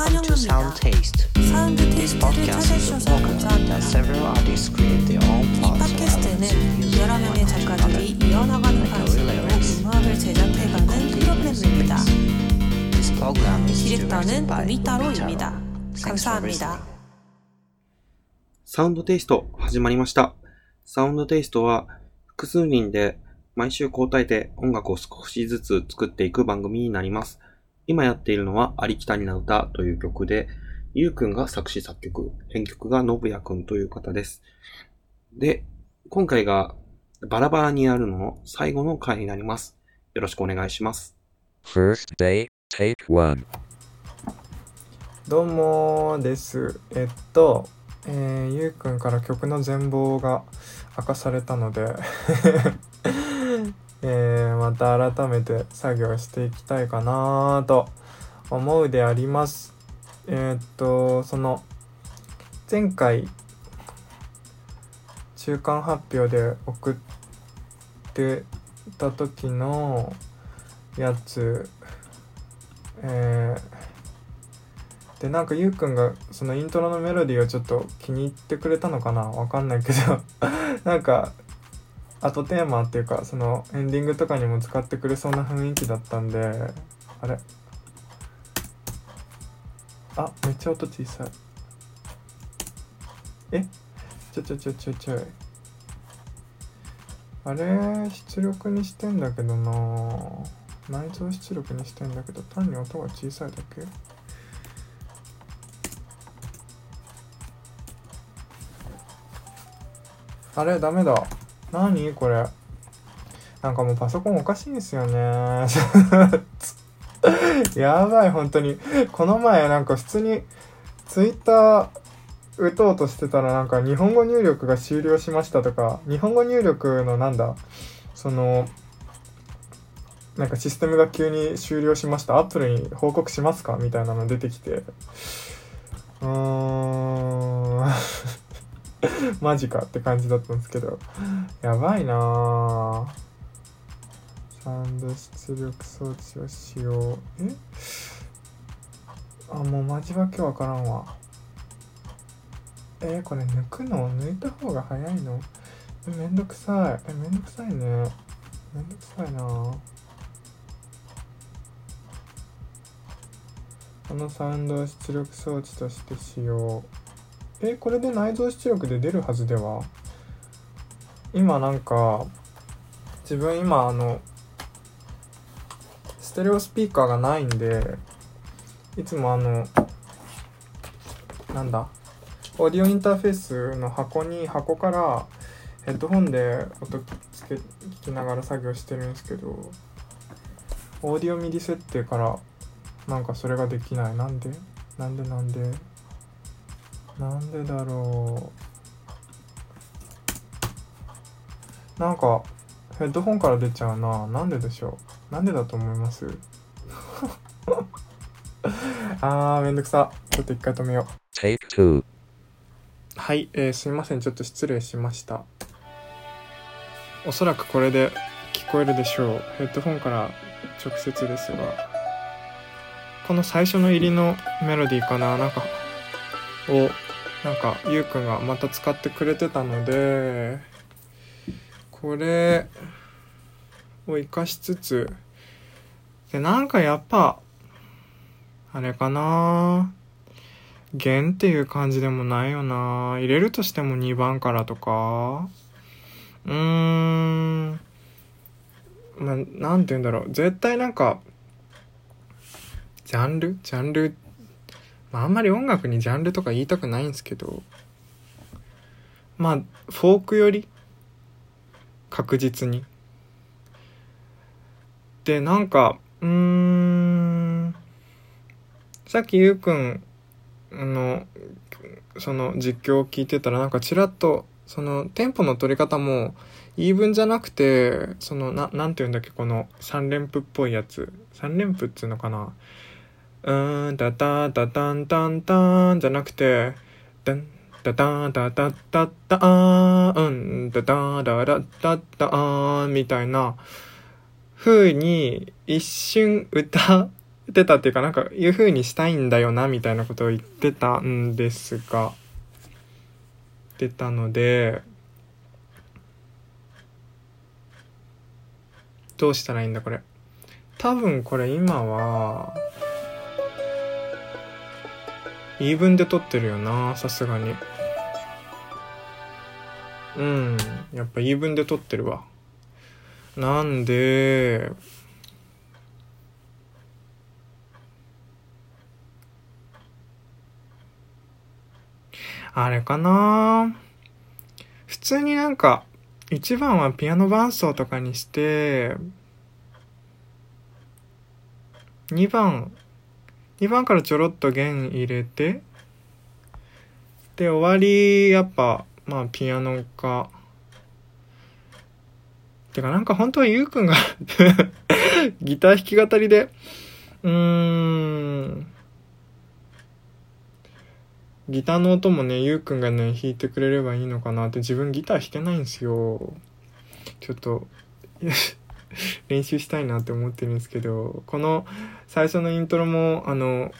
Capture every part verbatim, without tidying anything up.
Welcome to Sound Taste. This podcast is a program that several artists create their own parts or elements using one another and their lyrics and complete music mix. This program is directed by Mitaro. Thanks for listening. Sound Taste 始まりました。Sound Taste は複数人で毎週交代で音楽を少しずつ作っていく番組になります。今やっているのはありきたりな歌という曲で、ゆうくんが作詞作曲、編曲がのぶやくんという方です。で、今回がバラバラにやるのの最後の回になります。よろしくお願いします。First day, take one. どうもです。えっと、えー、ゆうくんから曲の全貌が明かされたので、えー、また改めて作業していきたいかなと思うであります。えー、っとその前回中間発表で送ってた時のやつ、えー、でなんかゆうくんがそのイントロのメロディーをちょっと気に入ってくれたのかな、わかんないけどなんか後テーマっていうかそのエンディングとかにも使ってくれそうな雰囲気だったんで、あれあ、めっちゃ音小さい。え、ちょちょちょちょちょい。あれ、出力にしてんだけどなぁ。内蔵出力にしてんだけど、単に音が小さいだけ。あれ、ダメだ。なにこれ。なんかもうパソコンおかしいんですよねー。やばい、本当に。この前なんか普通にツイッター打とうとしてたらなんか日本語入力が終了しましたとか、日本語入力のなんだ、その、なんかシステムが急に終了しました。アップルに報告しますかみたいなの出てきて。うーん。マジかって感じだったんですけど。やばいなぁ。サウンド出力装置を使用。えあ、もうマジわけわからんわ。えー、これ抜くの抜いた方が早いのえ、めんどくさい。え、めんどくさいね。めんどくさいなぁ。このサウンド出力装置として使用。え、これで内蔵出力で出るはずでは。今なんか、自分今あの、ステレオスピーカーがないんで、いつもあのなんだオーディオインターフェースの箱に箱からヘッドホンで音つけ聞きながら作業してるんですけど、オーディオミディ設定からなんかそれができない。なんでなんでなんでなんでだろう。なんかヘッドホンから出ちゃうな。なんででしょう。なんでだと思いますあーめんどくさ。ちょっと一回止めよう。テイクツー。はい、えー、すいません。ちょっと失礼しました。おそらくこれで聞こえるでしょう。ヘッドホンから直接ですが、この最初の入りのメロディーかな、なんかをなんかゆうくんがまた使ってくれてたので、これを活かしつつで、なんかやっぱあれかな、弦っていう感じでもないよな。入れるとしてもにばんからとか、うーん、まあ、なんて言うんだろう、絶対なんかジャンルジャンル、まあ、あんまり音楽にジャンルとか言いたくないんですけど、まあフォークより確実にで、なんかうーん、さっきゆうくんのその実況を聞いてたら、なんかちらっとそのテンポの取り方もイーブンじゃなくて、そのななんていうんだっけ、この三連符っぽいやつ、三連符っつうのかな、うーん、ダダダダンダンダンじゃなくて、ダンダダダダダダーン、うんダダダダダダーンみたいな風に一瞬歌てたっていうか、なんかいう風にしたいんだよなみたいなことを言ってたんですが、言ってたので、どうしたらいいんだこれ。多分これ今はイーブンで撮ってるよな、さすがに。うん、やっぱイーブンで撮ってるわ。なんであれかな、普通になんか一番はピアノ伴奏とかにして、にばんにばんからちょろっと弦入れてで終わり、やっぱまあピアノかてか、なんか本当はゆうくんがギター弾き語りで、うーん、ギターの音もね、ゆうくんがね弾いてくれればいいのかなって。自分ギター弾けないんですよ、ちょっと練習したいなって思ってるんですけど、この最初のイントロもあの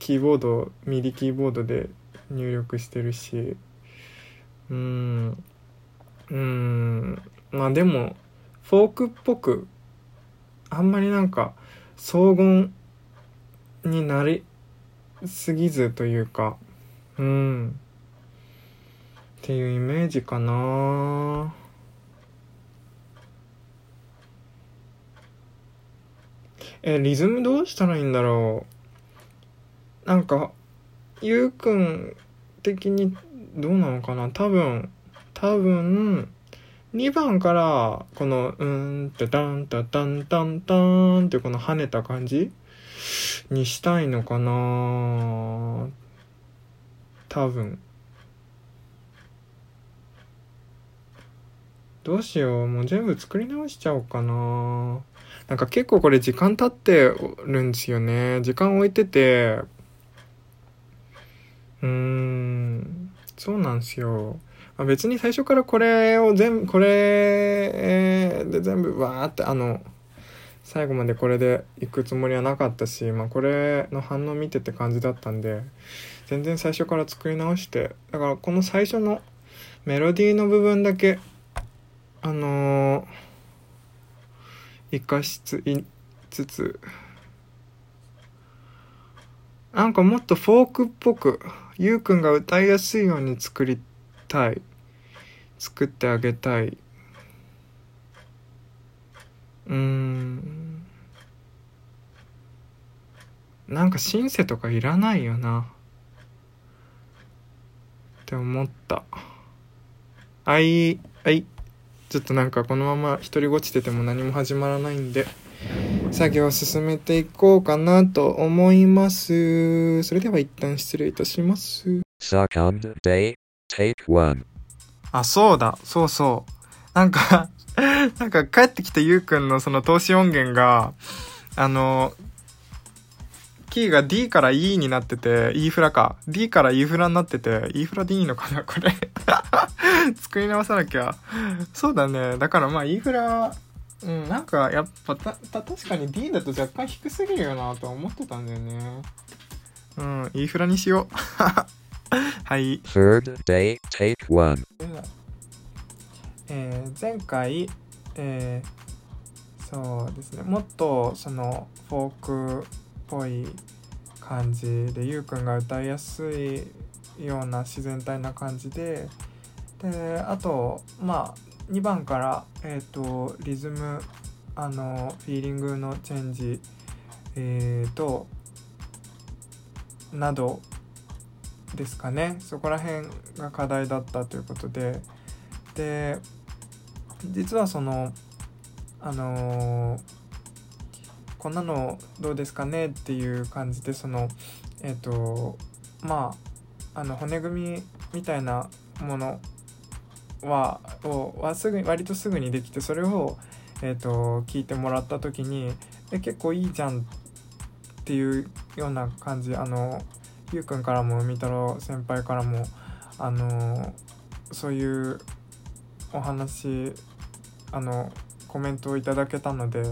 キーボード、ミディキーボードで入力してるし、うーんうーんまあでもフォークっぽく、あんまりなんか荘厳になりすぎずというか、うんっていうイメージかな。え、リズムどうしたらいいんだろう。なんかゆうくん的にどうなのかな。多分多分にばんからこのうーんってダンタダンタンタンってこの跳ねた感じにしたいのかな、多分。どうしよう、もう全部作り直しちゃおうかな。なんか結構これ時間経ってるんですよね、時間置いてて。うーん、そうなんですよ。まあ、別に最初からこれを全部これで全部わーってあの最後までこれで行くつもりはなかったし、まあ、これの反応見てって感じだったんで、全然最初から作り直して、だからこの最初のメロディーの部分だけあのー、生かしつつ、なんかもっとフォークっぽくゆうくんが歌いやすいように作りたい、作ってあげたい。うーん、なんかシンセとかいらないよなって思った。あいあいちょっとなんかこのまま独りごちてても何も始まらないんで、作業を進めていこうかなと思います。それでは一旦失礼いたします。 Second day, take one。 あ、そうだ、そうそう、なんかなんか帰ってきたゆうくんのその投資音源があのキーが D から E になってて、 E フラか D から E フラになってて、 E フラでいいのかなこれ作り直さなきゃ。そうだね、だからまあ E フラ、うん、なんかやっぱたた確かに D だと若干低すぎるよなと思ってたんだよね。うん、 E フラにしようはい。 Third day, take one。えー、前回、えー、そうですね、もっとそのフォークっぽい感じでゆうくんが歌いやすいような自然体な感じで、であとまあにばんから、えー、とリズム、あのフィーリングのチェンジ、えー、となどですかね。そこら辺が課題だったということで、で実はそのあのー、こんなのどうですかねっていう感じで、そのえっとまああの骨組みみたいなものはをはすぐ割とすぐにできて、それをえっと聞いてもらった時にえ結構いいじゃんっていうような感じ、あのゆうくんからも海太郎先輩からもあのー、そういうお話、あのコメントをいただけたので、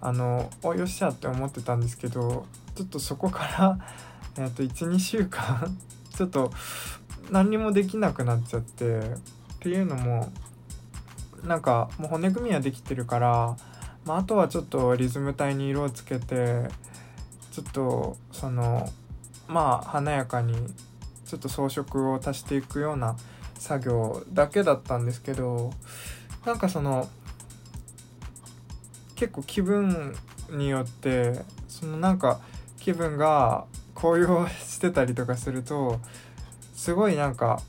あのおよっしゃって思ってたんですけど、ちょっとそこから、えー、といち、にしゅうかんちょっと何にもできなくなっちゃって、っていうのもなんかもう骨組みはできてるから、まあ、あとはちょっとリズム体に色をつけて、ちょっとそのまあ華やかにちょっと装飾を足していくような作業だけだったんですけど、なんかその結構気分によって、そのなんか気分が高揚してたりとかすると、すごいなんか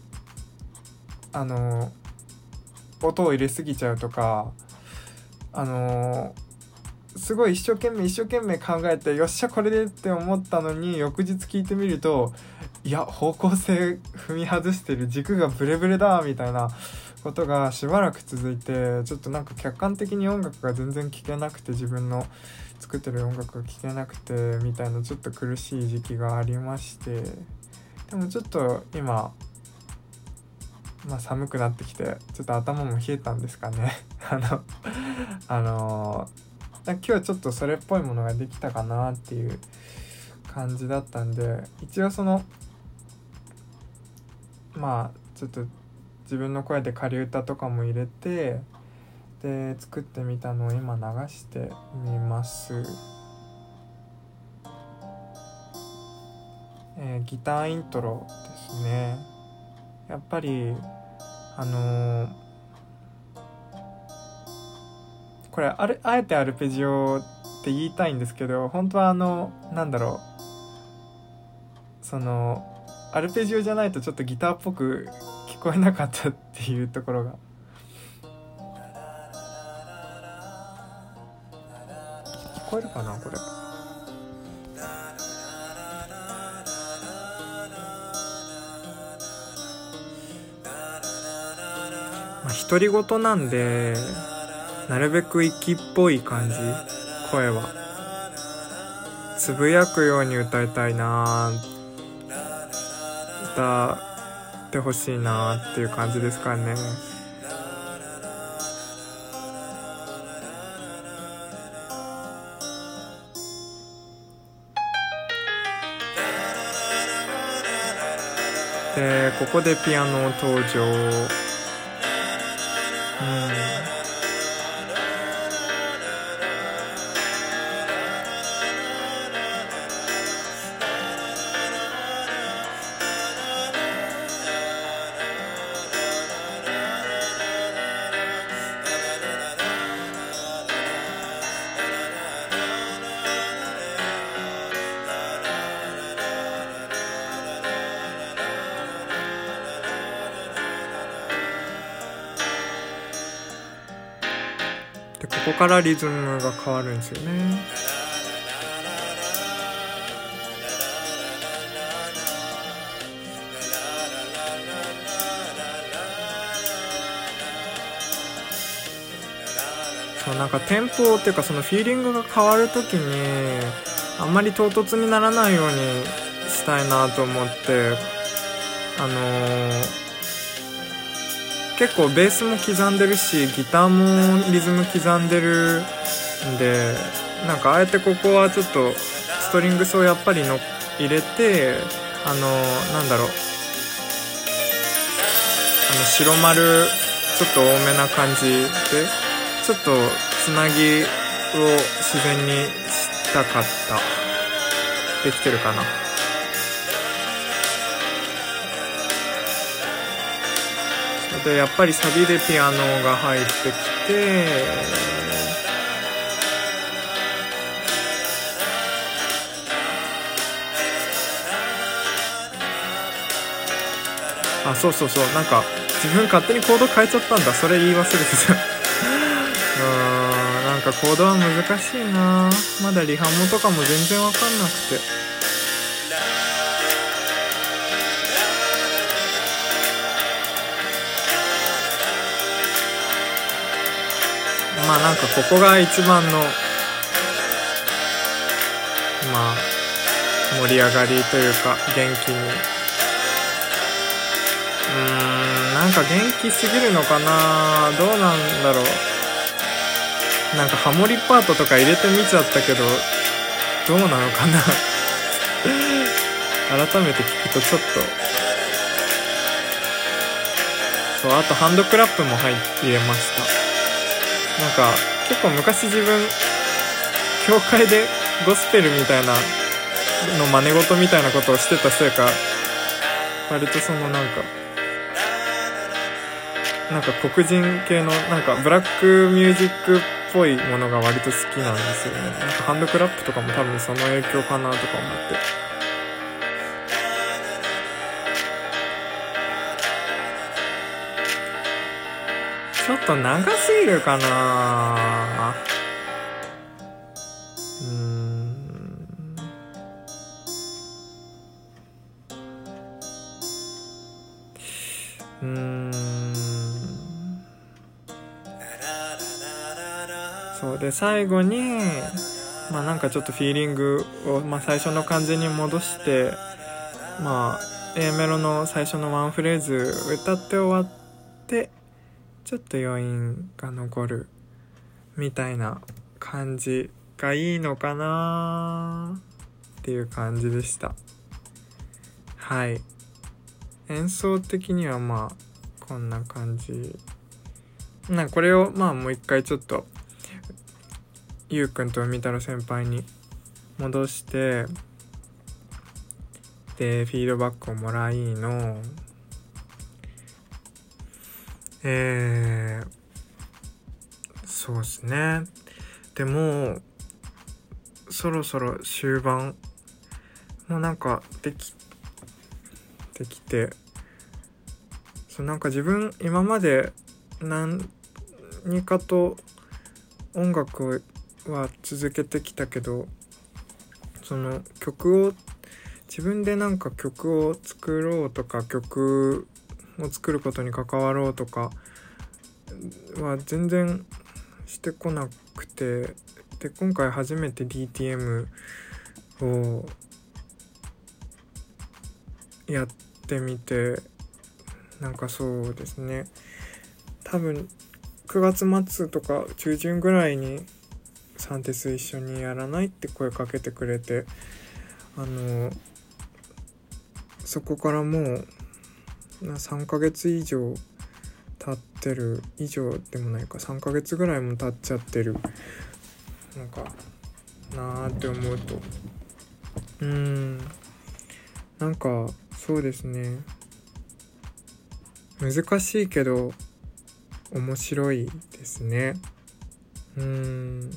あの音を入れすぎちゃうとか、あのすごい一生懸命一生懸命考えて、よっしゃこれでって思ったのに、翌日聞いてみると、いや方向性踏み外してる、軸がブレブレだみたいなことがしばらく続いて、ちょっとなんか客観的に音楽が全然聴けなくて、自分の作ってる音楽が聴けなくてみたいな、ちょっと苦しい時期がありまして、でもちょっと今、まあ、寒くなってきてちょっと頭も冷えたんですかねあのあの今日はちょっとそれっぽいものができたかなっていう感じだったんで、一応そのまあちょっと自分の声で仮歌とかも入れて、で作ってみたのを今流してみます。えー、ギターイントロですね。やっぱりあのーこれ あ, れあえてアルペジオって言いたいんですけど、本当はあのなんだろう、そのアルペジオじゃないとちょっとギターっぽく聞こえなかったっていうところが、聞こえるかなこれ。まあ独り言なんで、なるべく息っぽい感じ、声はつぶやくように歌いたいな、歌ってほしいなっていう感じですかね。でここでピアノ登場、うんここからリズムが変わるんですよね。そう、なんかテンポっていうか、そのフィーリングが変わるときにあんまり唐突にならないようにしたいなと思って、あのー結構ベースも刻んでるし、ギターもリズム刻んでるんで、なんかあえてここはちょっとストリングスをやっぱりの入れて、あのなんだろう、あの白丸ちょっと多めな感じで、ちょっとつなぎを自然にしたかった。できてるかな。でやっぱりサビでピアノが入ってきて、あ、そうそうそう、なんか自分勝手にコード変えちゃったんだ、それ言い忘れてたうん、なんかコードは難しいな、まだリハモとかも全然わかんなくて。まあなんかここが一番のまあ盛り上がりというか、元気に、うーんなんか元気すぎるのかな、どうなんだろう、なんかハモリパートとか入れてみちゃったけどどうなのかな改めて聞くとちょっとそう。あとハンドクラップも入れました。なんか結構昔自分教会でゴスペルみたいなの真似事みたいなことをしてたせいか割とそのなんかなんか黒人系のなんかブラックミュージックっぽいものが割と好きなんですよね。なんかハンドクラップとかも多分その影響かなとか思ってちょっと長すぎるかな。うーん。うーん。そうで最後にまあなんかちょっとフィーリングをまあ最初の感じに戻してまあ A メロの最初のワンフレーズ歌って終わって。ちょっと余韻が残るみたいな感じがいいのかなっていう感じでした。はい、演奏的にはまあこんな感じ。なんかこれをまあもう一回ちょっとゆうくんと海太郎先輩に戻してでフィードバックをもらいのえー、そうですね。でもそろそろ終盤もうなんかできできてそうなんか自分今まで何かと音楽は続けてきたけどその曲を自分でなんか曲を作ろうとか曲を作ることに関わろうとかは全然してこなくてで今回初めて ディーティーエム をやってみてなんかそうですね多分くがつ末とか中旬ぐらいにサンテス一緒にやらないって声かけてくれてあのそこからもうさんかげつ以上経ってる以上でもないかさんかげつぐらいも経っちゃってるなんかなーって思うとうーんなんかそうですね難しいけど面白いですね。うーん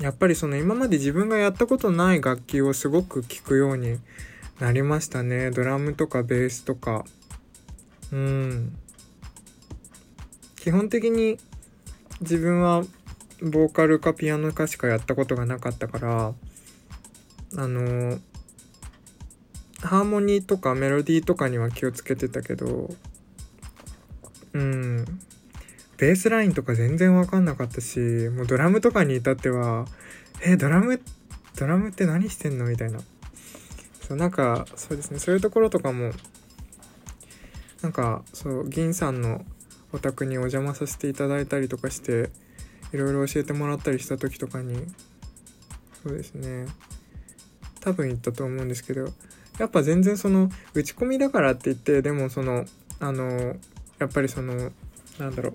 やっぱりその今まで自分がやったことない楽器をすごく聴くようになりましたね。ドラムとかベースとかうん基本的に自分はボーカルかピアノかしかやったことがなかったからあのハーモニーとかメロディーとかには気をつけてたけどうんベースラインとか全然分かんなかったしもうドラムとかに至ってはえドラムドラムって何してんのみたいななんかそうですねそういうところとかもなんかそう銀さんのお宅にお邪魔させていただいたりとかしていろいろ教えてもらったりした時とかにそうですね多分言ったと思うんですけどやっぱ全然その打ち込みだからって言ってでもそのあのやっぱりそのなんだろう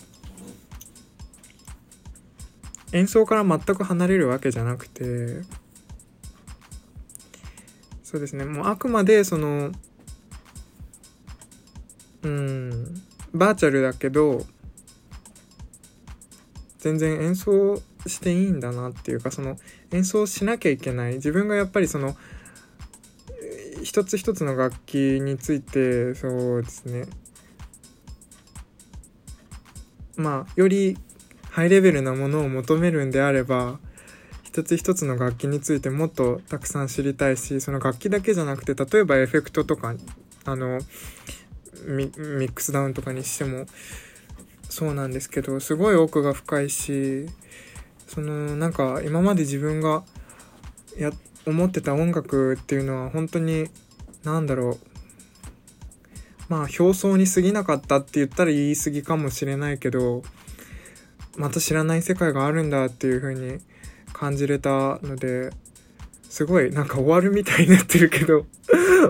演奏から全く離れるわけじゃなくてそうですね、もうあくまでそのうんバーチャルだけど全然演奏していいんだなっていうかその演奏しなきゃいけない自分がやっぱりその一つ一つの楽器についてそうですねまあよりハイレベルなものを求めるんであれば一つ一つの楽器についてもっとたくさん知りたいしその楽器だけじゃなくて例えばエフェクトとかあの ミ, ミックスダウンとかにしてもそうなんですけどすごい奥が深いしそのなんか今まで自分がや思ってた音楽っていうのは本当になんだろうまあ表層に過ぎなかったって言ったら言い過ぎかもしれないけどまた知らない世界があるんだっていう風に感じれたので、すごいなんか終わるみたいになってるけど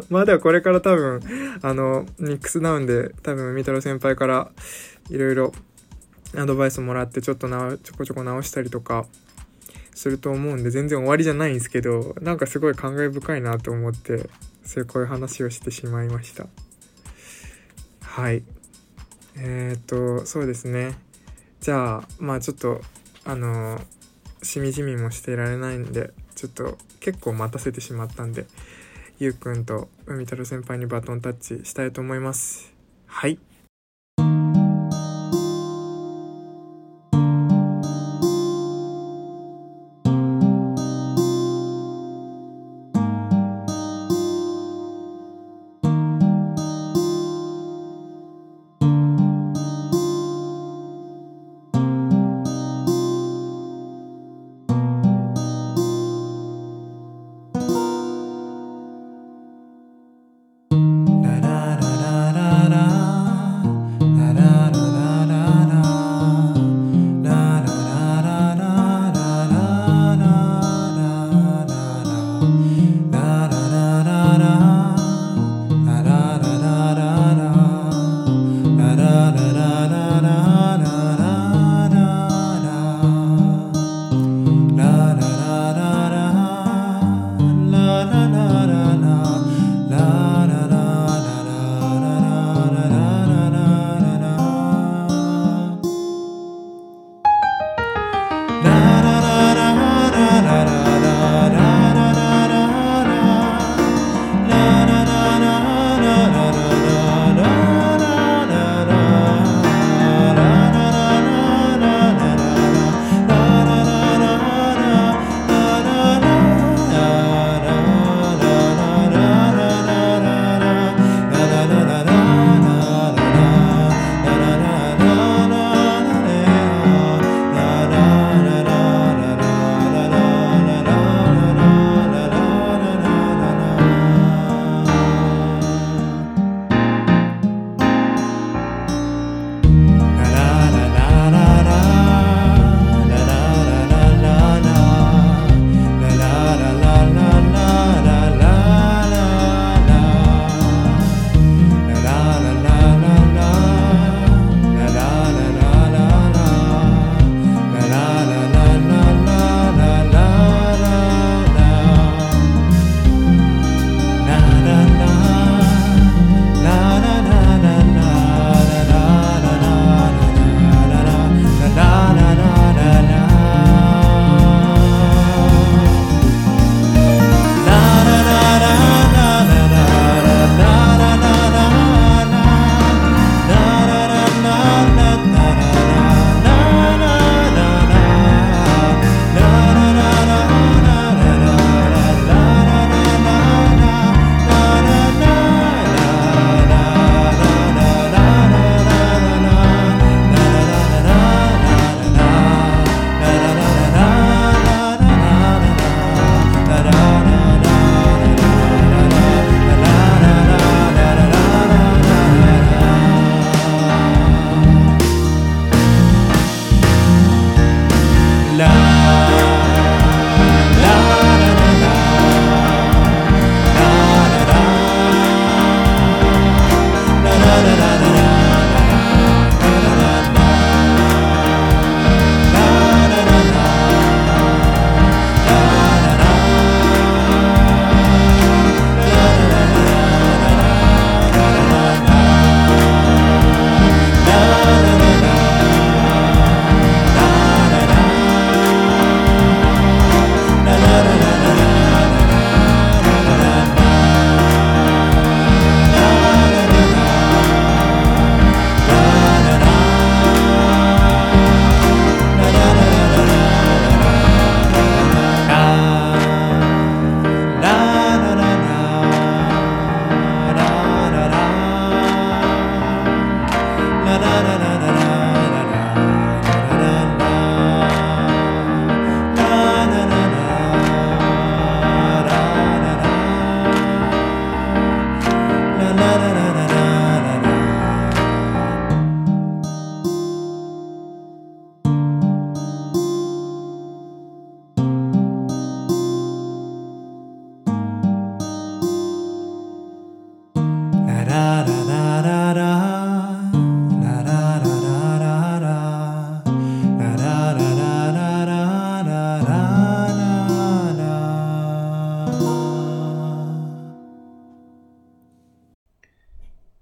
まだこれから多分あのミックスダウンで多分海太郎先輩からいろいろアドバイスもらってちょっとなちょこちょこ直したりとかすると思うんで、全然終わりじゃないんですけど、なんかすごい感慨深いなと思って、そういうこういう話をしてしまいました。はいえー、っとそうですね。じゃあまあちょっとあのしみじみもしていられないんで、ちょっと結構待たせてしまったんで、ゆうくんと海太郎先輩にバトンタッチしたいと思います。はい、la la la la la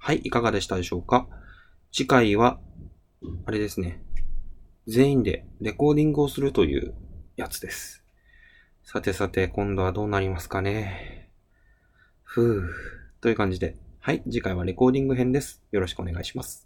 はい、いかがでしたでしょうか。次回は、あれですね。全員でレコーディングをするというやつです。さてさて、今度はどうなりますかね。ふぅ、という感じで。はい、次回はレコーディング編です。よろしくお願いします。